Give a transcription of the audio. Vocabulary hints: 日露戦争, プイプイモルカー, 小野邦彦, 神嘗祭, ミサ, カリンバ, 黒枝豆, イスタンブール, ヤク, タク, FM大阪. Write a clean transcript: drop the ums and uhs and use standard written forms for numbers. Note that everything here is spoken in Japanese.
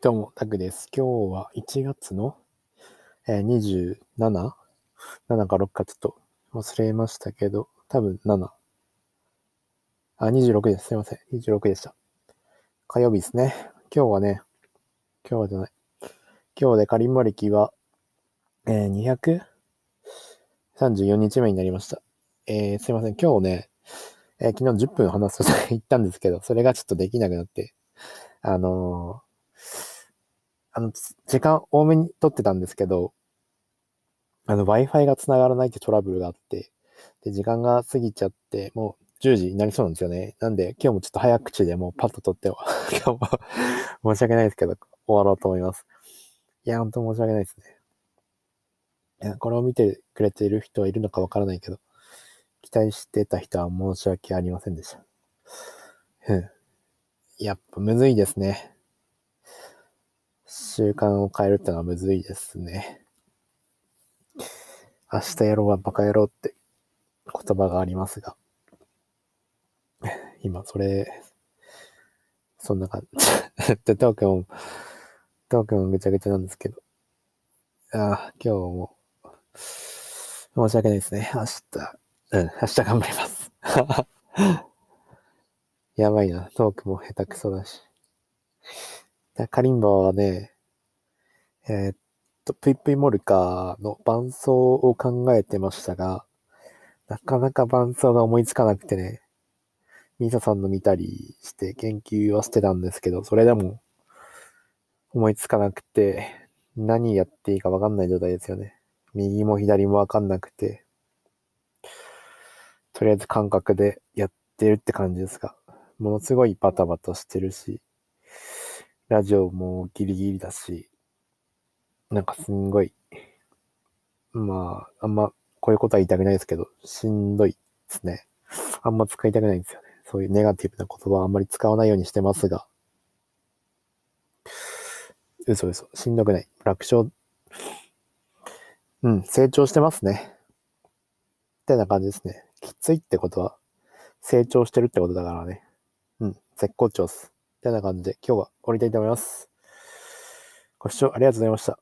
どうも、タクです。今日は1月の27?7 か6かちょっと忘れましたけど、多分7。26です。すいません。26でした。火曜日ですね。今日でカリンバ歴は、234日目になりました。すいません。今日ね、昨日10分話すと言ったんですけど、それがちょっとできなくなって、時間多めに取ってたんですけど、Wi-Fi が繋がらないってトラブルがあって、で、時間が過ぎちゃって、もう10時になりそうなんですよね。なんで、今日もちょっと早口でもうパッと取って、今日も申し訳ないですけど、終わろうと思います。いや、本当申し訳ないですね。これを見てくれている人はいるのかわからないけど、期待してた人は申し訳ありませんでした。やっぱむずいですね。習慣を変えるってのはむずいですね。明日やろうはバカやろうって言葉がありますが、今そんな感じでトークもぐちゃぐちゃなんですけど、今日も申し訳ないですね。明日頑張ります。やばいな、トークも下手くそだし。カリンバはね、プイプイモルカーの伴奏を考えてましたが、なかなか伴奏が思いつかなくてね、ミサさんの見たりして研究はしてたんですけど、それでも思いつかなくて、何やっていいかわかんない状態ですよね。右も左もわかんなくて、とりあえず感覚でやってるって感じですが、ものすごいバタバタしてるし、ラジオもギリギリだし、なんかすんごい、あんまこういうことは言いたくないですけど、しんどいですね。あんま使いたくないんですよね。そういうネガティブな言葉はあんまり使わないようにしてますが、嘘、しんどくない。楽勝。成長してますね。ってな感じですね。きついってことは、成長してるってことだからね。絶好調っす。みたいな感じで今日は終わりたいと思います。ご視聴ありがとうございました。